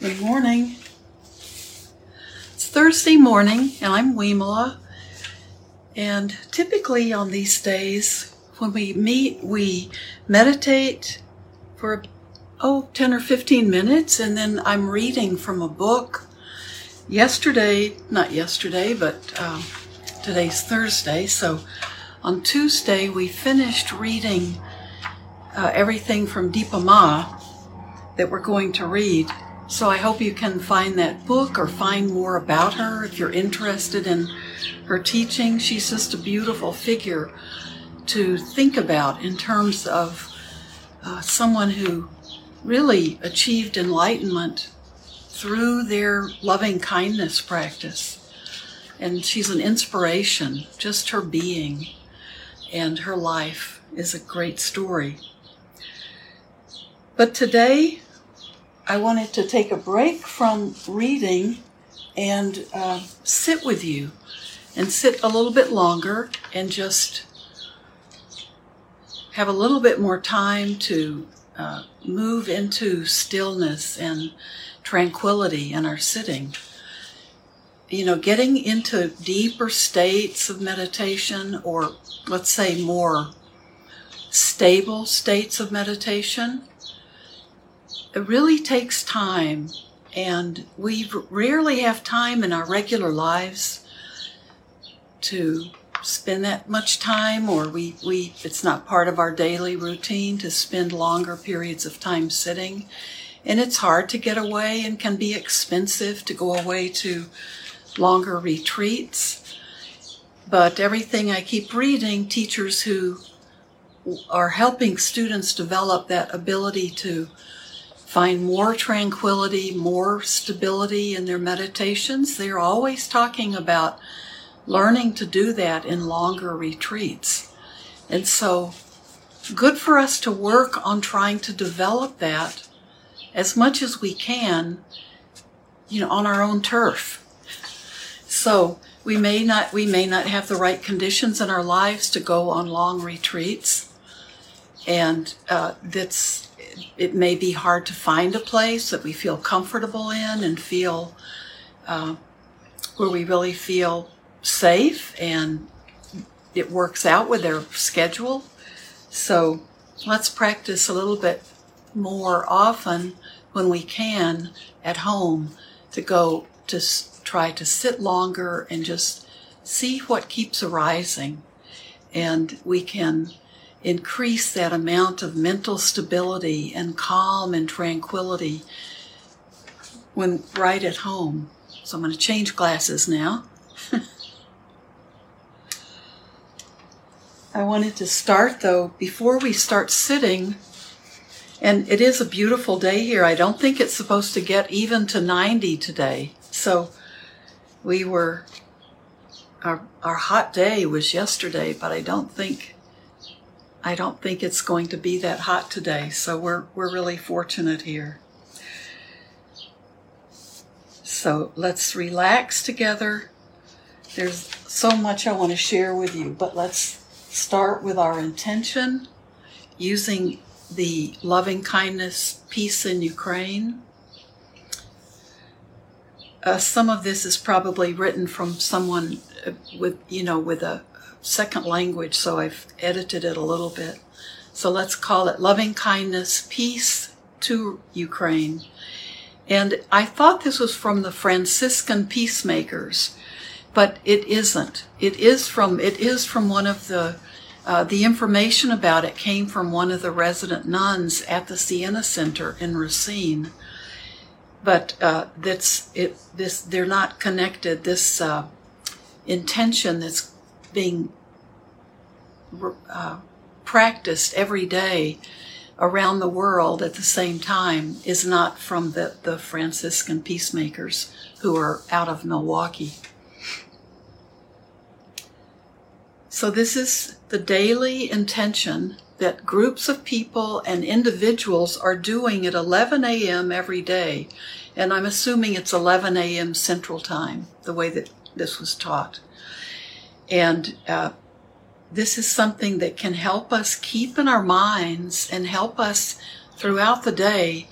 Good morning. It's Thursday morning and I'm Wimala, and typically on these days when we meet we meditate for 10 or 15 minutes, and then I'm reading from a book. Today's Thursday, so on Tuesday we finished reading everything from Deepa Ma that we're going to read. So I hope you can find that book or find more about her if you're interested in her teaching. She's just a beautiful figure to think about in terms of someone who really achieved enlightenment through their loving kindness practice. And she's an inspiration. Just her being and her life is a great story. But today, I wanted to take a break from reading and sit with you and sit a little bit longer and just have a little bit more time to move into stillness and tranquility in our sitting. You know, getting into deeper states of meditation, or let's say more stable states of meditation, it really takes time, and we rarely have time in our regular lives to spend that much time, or it's not part of our daily routine to spend longer periods of time sitting. And it's hard to get away and can be expensive to go away to longer retreats. But everything I keep reading, teachers who are helping students develop that ability to find more tranquility, more stability in their meditations. They're always talking about learning to do that in longer retreats. And so, good for us to work on trying to develop that as much as we can, on our own turf. So, we may not have the right conditions in our lives to go on long retreats, and it may be hard to find a place that we feel comfortable in and feel where we really feel safe and it works out with their schedule. So let's practice a little bit more often when we can at home to go to try to sit longer and just see what keeps arising. And we can increase that amount of mental stability and calm and tranquility when right at home. So I'm going to change glasses now. I wanted to start, though, before we start sitting, and it is a beautiful day here. I don't think it's supposed to get even to 90 today. So our hot day was yesterday, but I don't think it's going to be that hot today, so we're really fortunate here. So let's relax together. There's so much I want to share with you, but let's start with our intention, using the loving kindness peace in Ukraine. Some of this is probably written from someone with a second language, so I've edited it a little bit. So let's call it Loving Kindness Peace to Ukraine. And I thought this was from the Franciscan peacemakers, but it isn't. It is from one of the information about it came from one of the resident nuns at the Siena Center in Racine. But they're not connected. This intention that's being practiced every day around the world at the same time is not from the Franciscan peacemakers who are out of Milwaukee. So this is the daily intention that groups of people and individuals are doing at 11 a.m. every day. And I'm assuming it's 11 a.m. Central Time, the way that this was taught. And this is something that can help us keep in our minds and help us throughout the day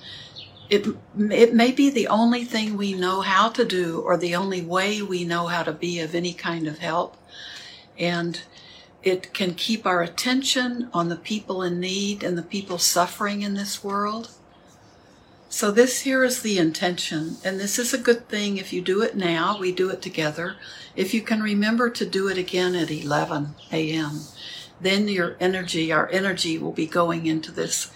It may be the only thing we know how to do, or the only way we know how to be of any kind of help. And it can keep our attention on the people in need and the people suffering in this world. So this here is the intention, and this is a good thing if you do it now. We do it together. If you can remember to do it again at 11 a.m., then our energy will be going into this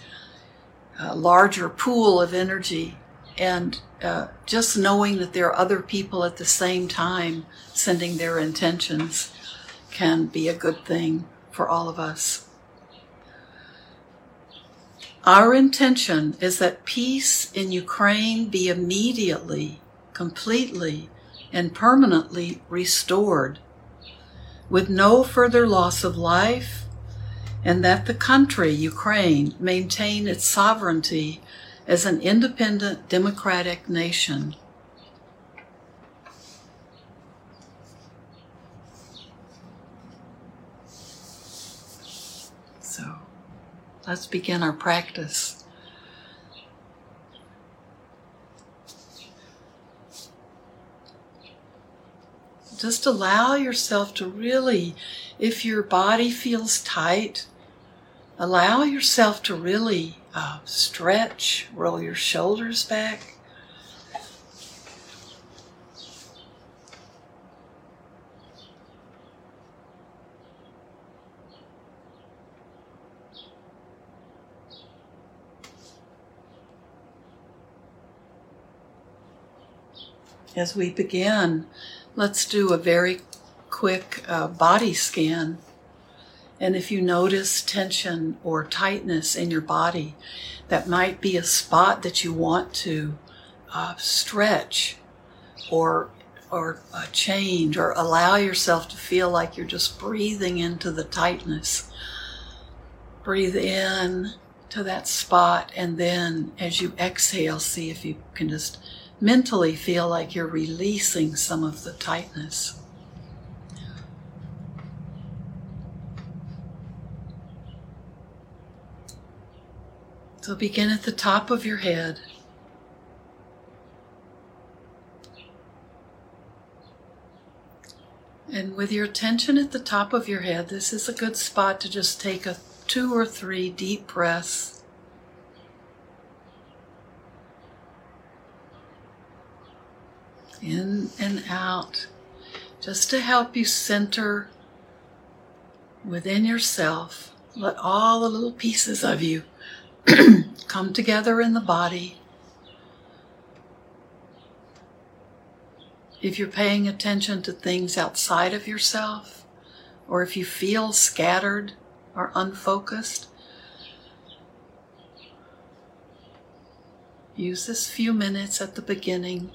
larger pool of energy, and just knowing that there are other people at the same time sending their intentions can be a good thing for all of us. Our intention is that peace in Ukraine be immediately, completely, and permanently restored, with no further loss of life, and that the country, Ukraine, maintain its sovereignty as an independent democratic nation. So, let's begin our practice. Just allow yourself to really, if your body feels tight, allow yourself to really stretch, roll your shoulders back. As we begin, let's do a very quick body scan. And if you notice tension or tightness in your body, that might be a spot that you want to stretch or change, or allow yourself to feel like you're just breathing into the tightness. Breathe in to that spot, and then as you exhale, see if you can just mentally feel like you're releasing some of the tightness. So begin at the top of your head. And with your attention at the top of your head, this is a good spot to just take 2 or 3 deep breaths. In and out, just to help you center within yourself. Let all the little pieces of you come together in the body. If you're paying attention to things outside of yourself, or if you feel scattered or unfocused, use this few minutes at the beginning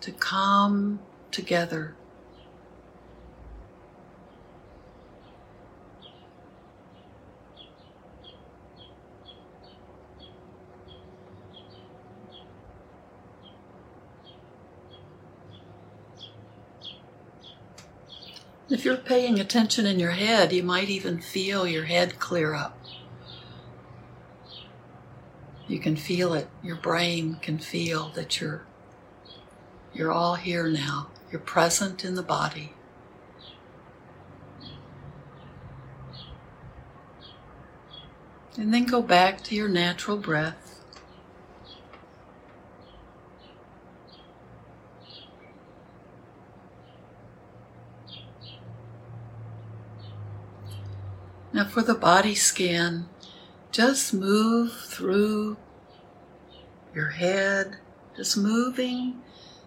to come together. If you're paying attention in your head, you might even feel your head clear up. You can feel it. Your brain can feel that you're all here now. You're present in the body. And then go back to your natural breath. Now for the body scan, just move through your head, just moving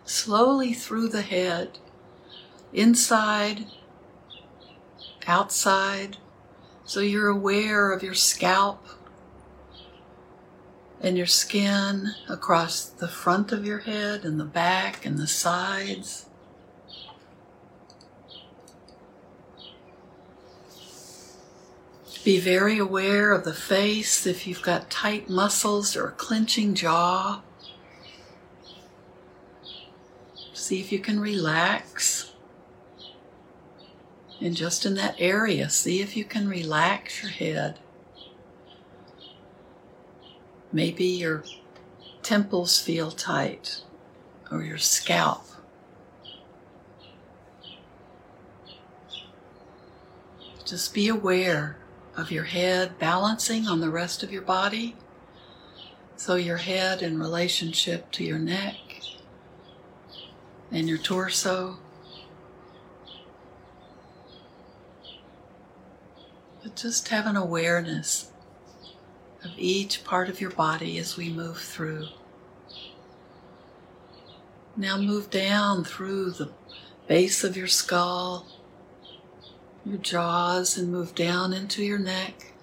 slowly through the head, inside, outside, so you're aware of your scalp and your skin across the front of your head and the back and the sides. Be very aware of the face, if you've got tight muscles or a clenching jaw. See if you can relax. And just in that area, see if you can relax your head. Maybe you're temples feel tight, or your scalp. Just be aware of your head balancing on the rest of your body. So your head in relationship to your neck and your torso. But just have an awareness of each part of your body as we move through. Now move down through the base of your skull, your jaws, and move down into your neck.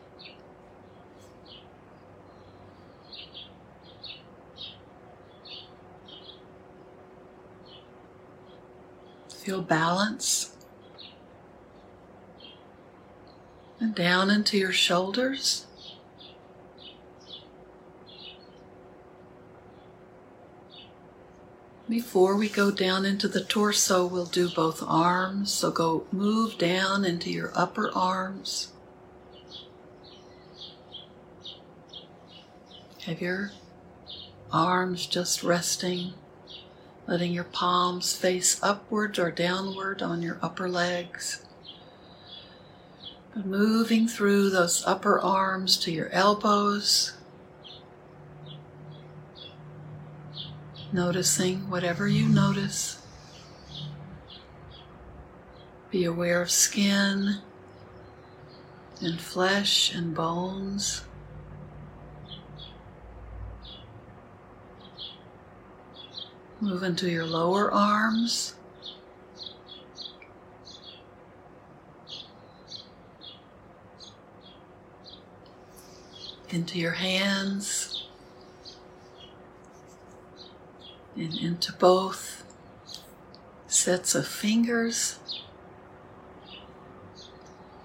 Feel balance. And down into your shoulders. Before we go down into the torso, we'll do both arms. So go move down into your upper arms. Have your arms just resting, letting your palms face upwards or downward on your upper legs. Moving through those upper arms to your elbows. Noticing whatever you notice. Be aware of skin and flesh and bones. Move into your lower arms. Into your hands. And into both sets of fingers.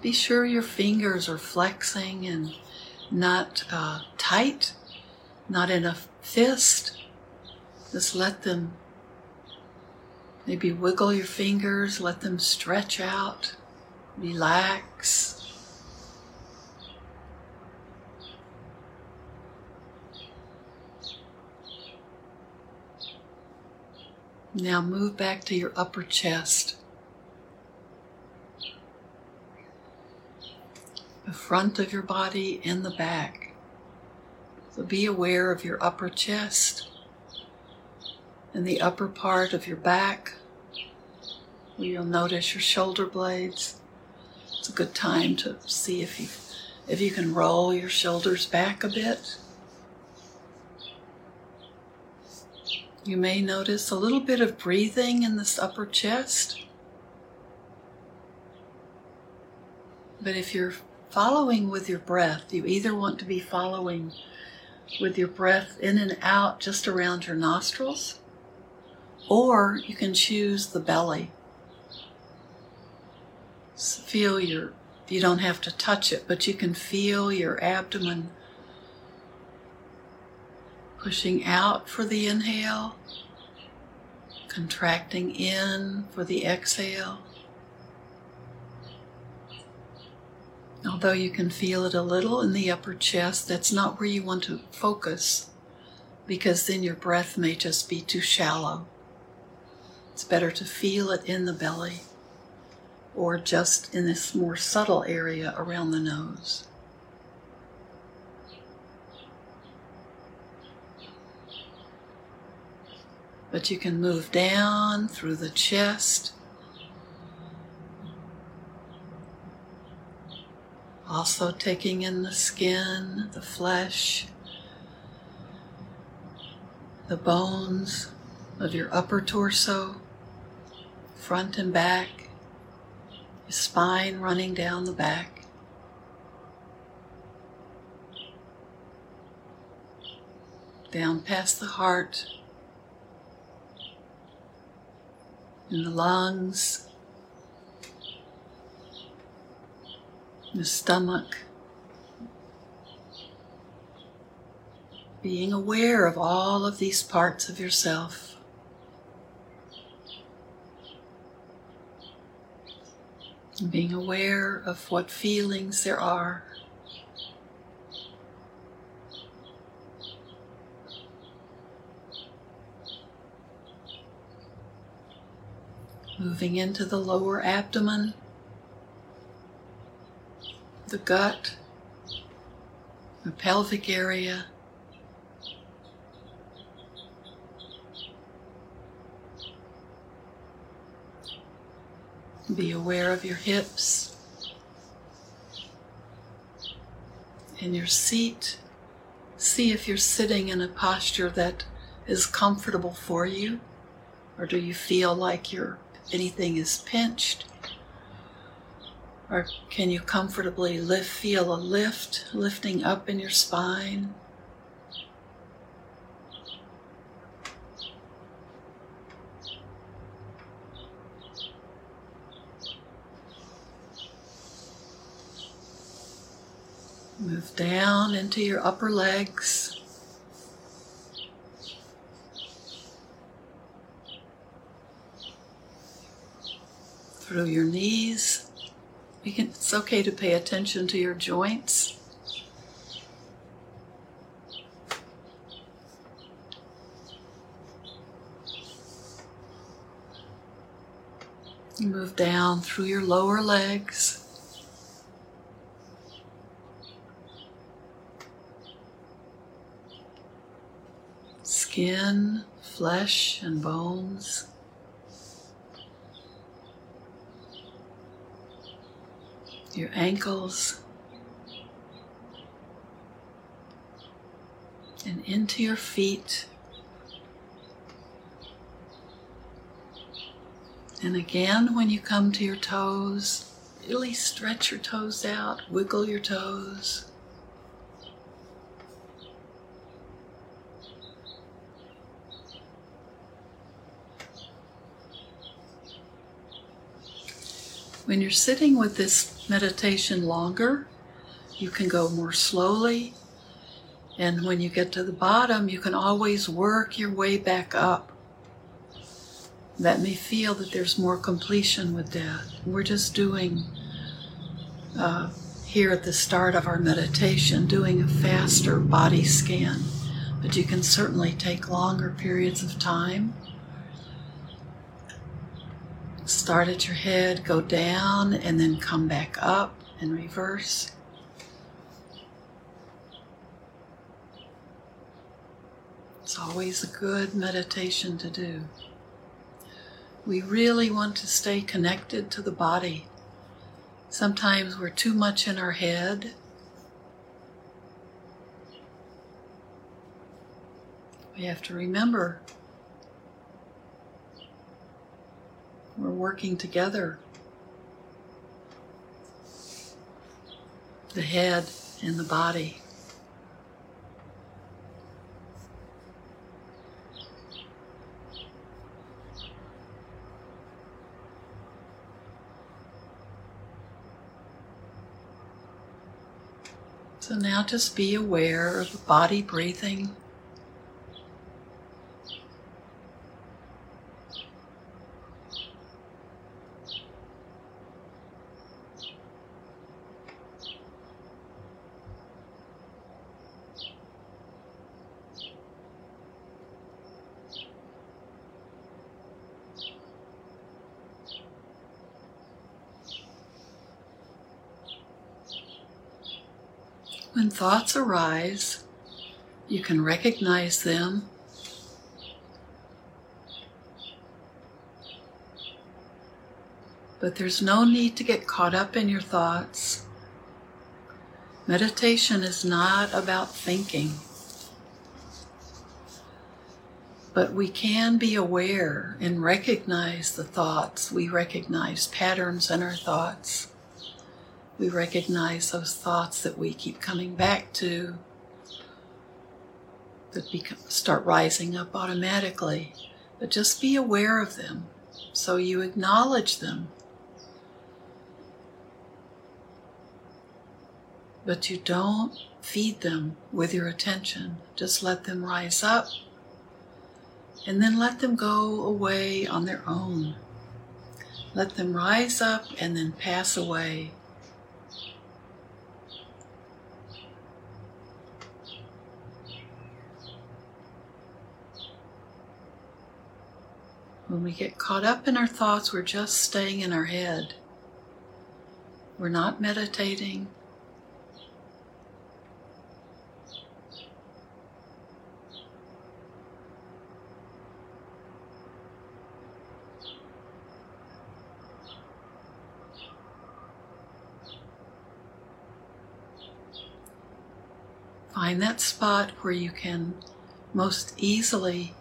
Be sure your fingers are flexing and not tight, not in a fist. Just let them maybe wiggle your fingers, let them stretch out, relax. Now move back to your upper chest. The front of your body and the back. So be aware of your upper chest and the upper part of your back, where you'll notice your shoulder blades. It's a good time to see if you can roll your shoulders back a bit. You may notice a little bit of breathing in this upper chest. But if you're following with your breath, you either want to be following with your breath in and out just around your nostrils, or you can choose the belly. Feel you don't have to touch it, but you can feel your abdomen pushing out for the inhale, contracting in for the exhale. Although you can feel it a little in the upper chest, that's not where you want to focus, because then your breath may just be too shallow. It's better to feel it in the belly or just in this more subtle area around the nose. But you can move down through the chest, also taking in the skin, the flesh, the bones of your upper torso, front and back, your spine running down the back. Down past the heart, in the lungs, the stomach. Being aware of all of these parts of yourself. And being aware of what feelings there are. moving into the lower abdomen, the gut, the pelvic area, be aware of your hips and your seat. See if you're sitting in a posture that is comfortable for you, or do you feel like anything is pinched, or can you comfortably feel a lifting up in your spine? Move down into your upper legs. Through your knees. It's okay to pay attention to your joints. Move down through your lower legs. Skin, flesh, and bones. Your ankles. And into your feet. And again, when you come to your toes, really stretch your toes out, wiggle your toes. When you're sitting with this meditation longer, you can go more slowly. And when you get to the bottom, you can always work your way back up. Let me feel that there's more completion with that. We're just doing, here at the start of our meditation, doing a faster body scan. But you can certainly take longer periods of time. Start at your head, go down, and then come back up and reverse. It's always a good meditation to do. We really want to stay connected to the body. Sometimes we're too much in our head. We have to remember we're working together. The head and the body. So now just be aware of the body breathing. When thoughts arise, you can recognize them. But there's no need to get caught up in your thoughts. Meditation is not about thinking. But we can be aware and recognize the thoughts. We recognize patterns in our thoughts. We recognize those thoughts that we keep coming back to, that start rising up automatically. But just be aware of them, so you acknowledge them. But you don't feed them with your attention. Just let them rise up, and then let them go away on their own. Let them rise up and then pass away. When we get caught up in our thoughts, we're just staying in our head. We're not meditating. Find that spot where you can most easily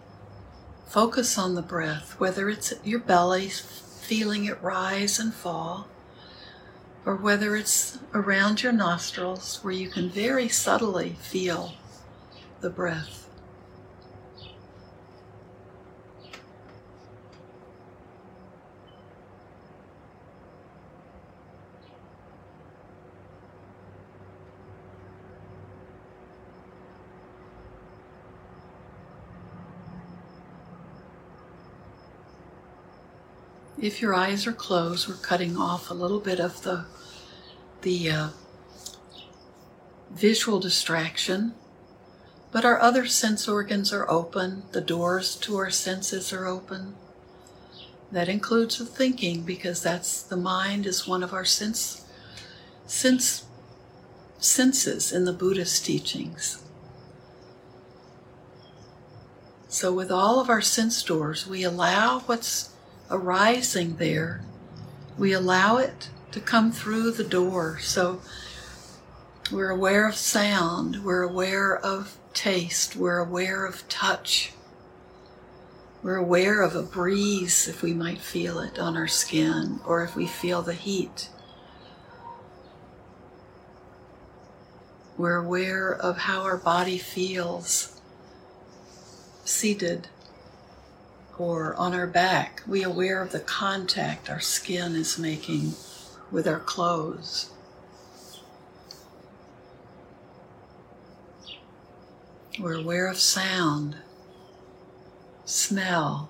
focus on the breath, whether it's your belly, feeling it rise and fall, or whether it's around your nostrils where you can very subtly feel the breath. If your eyes are closed, we're cutting off a little bit of the visual distraction, but our other sense organs are open. The doors to our senses are open. That includes the thinking, because that's the mind is one of our senses in the Buddhist teachings. So with all of our sense doors, we allow what's arising there, we allow it to come through the door. So we're aware of sound, we're aware of taste, we're aware of touch, we're aware of a breeze if we might feel it on our skin, or if we feel the heat. We're aware of how our body feels seated or on our back. We're aware of the contact our skin is making with our clothes. We're aware of sound, smell,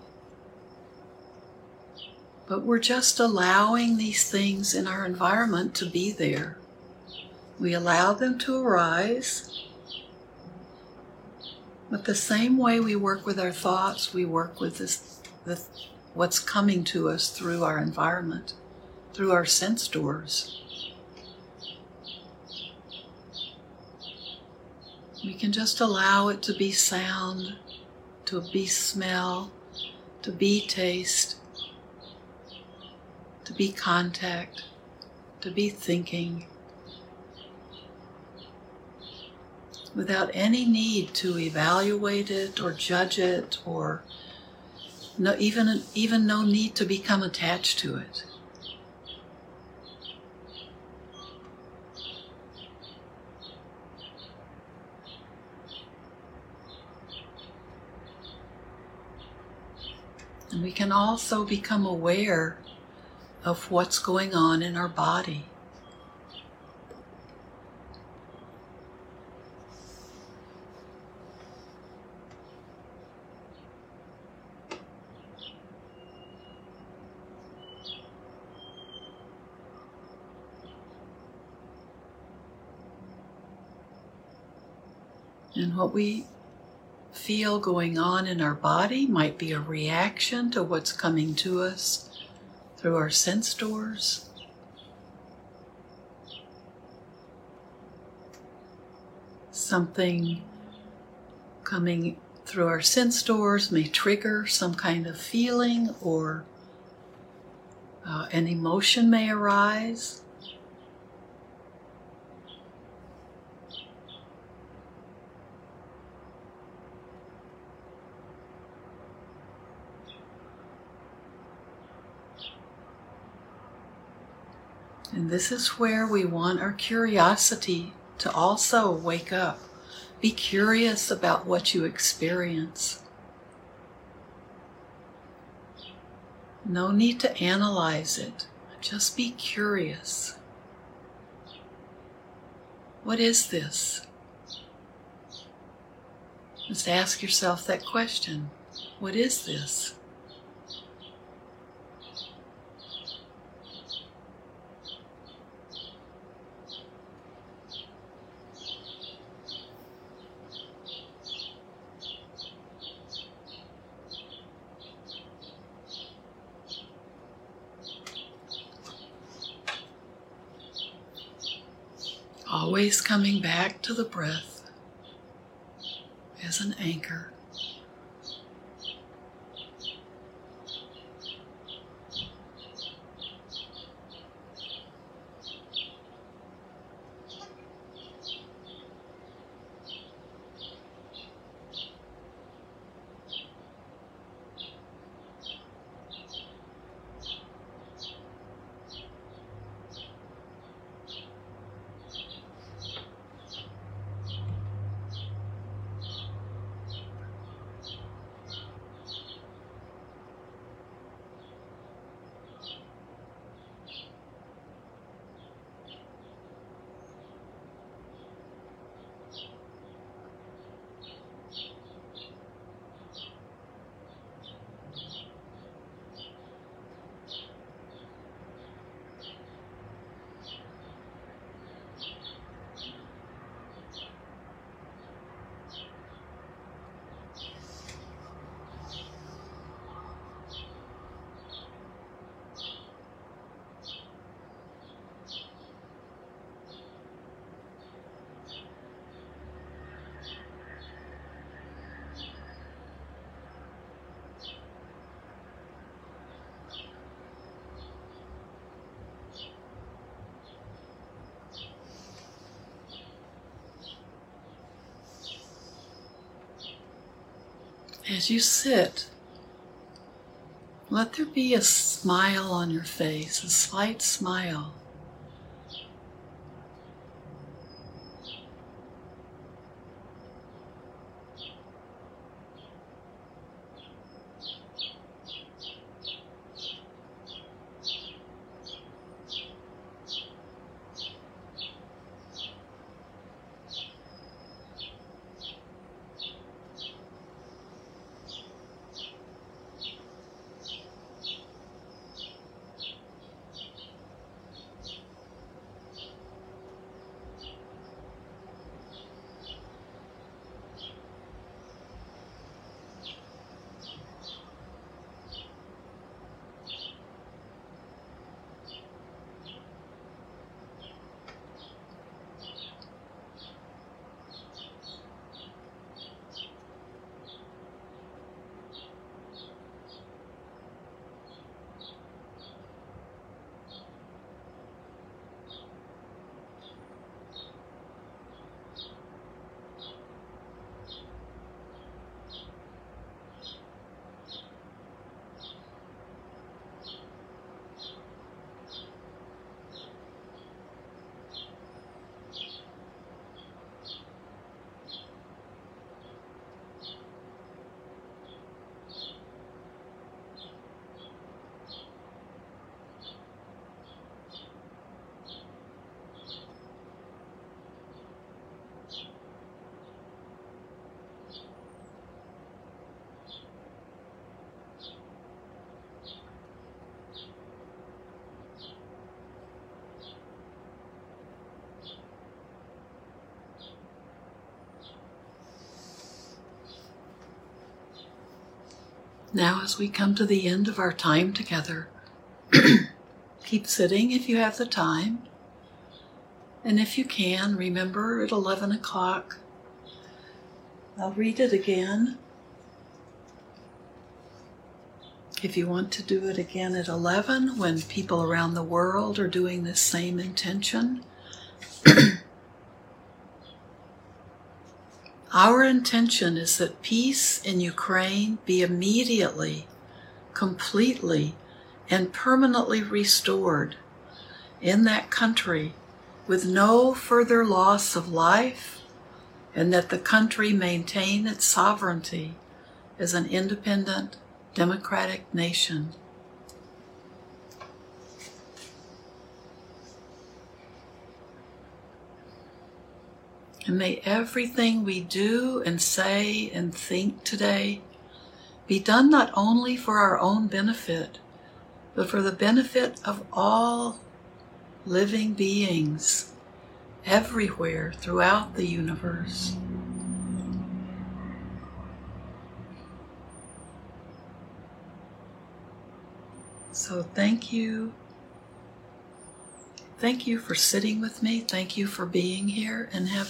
but we're just allowing these things in our environment to be there. We allow them to arise. But the same way we work with our thoughts, we work with what's coming to us through our environment, through our sense doors. We can just allow it to be sound, to be smell, to be taste, to be contact, to be thinking, without any need to evaluate it or judge it, or even no need to become attached to it. And we can also become aware of what's going on in our body. And what we feel going on in our body might be a reaction to what's coming to us through our sense doors. Something coming through our sense doors may trigger some kind of feeling, or an emotion may arise. And this is where we want our curiosity to also wake up. Be curious about what you experience. No need to analyze it. Just be curious. What is this? Just ask yourself that question. What is this? always coming back to the breath as an anchor. As you sit, let there be a smile on your face, a slight smile. Now, as we come to the end of our time together, keep sitting if you have the time. And if you can, remember at 11 o'clock. I'll read it again. If you want to do it again at 11, when people around the world are doing this same intention. Our intention is that peace in Ukraine be immediately, completely, and permanently restored in that country with no further loss of life, and that the country maintain its sovereignty as an independent, democratic nation. And may everything we do and say and think today be done not only for our own benefit, but for the benefit of all living beings everywhere throughout the universe. So thank you Thank you for sitting with me. Thank you for being here, and have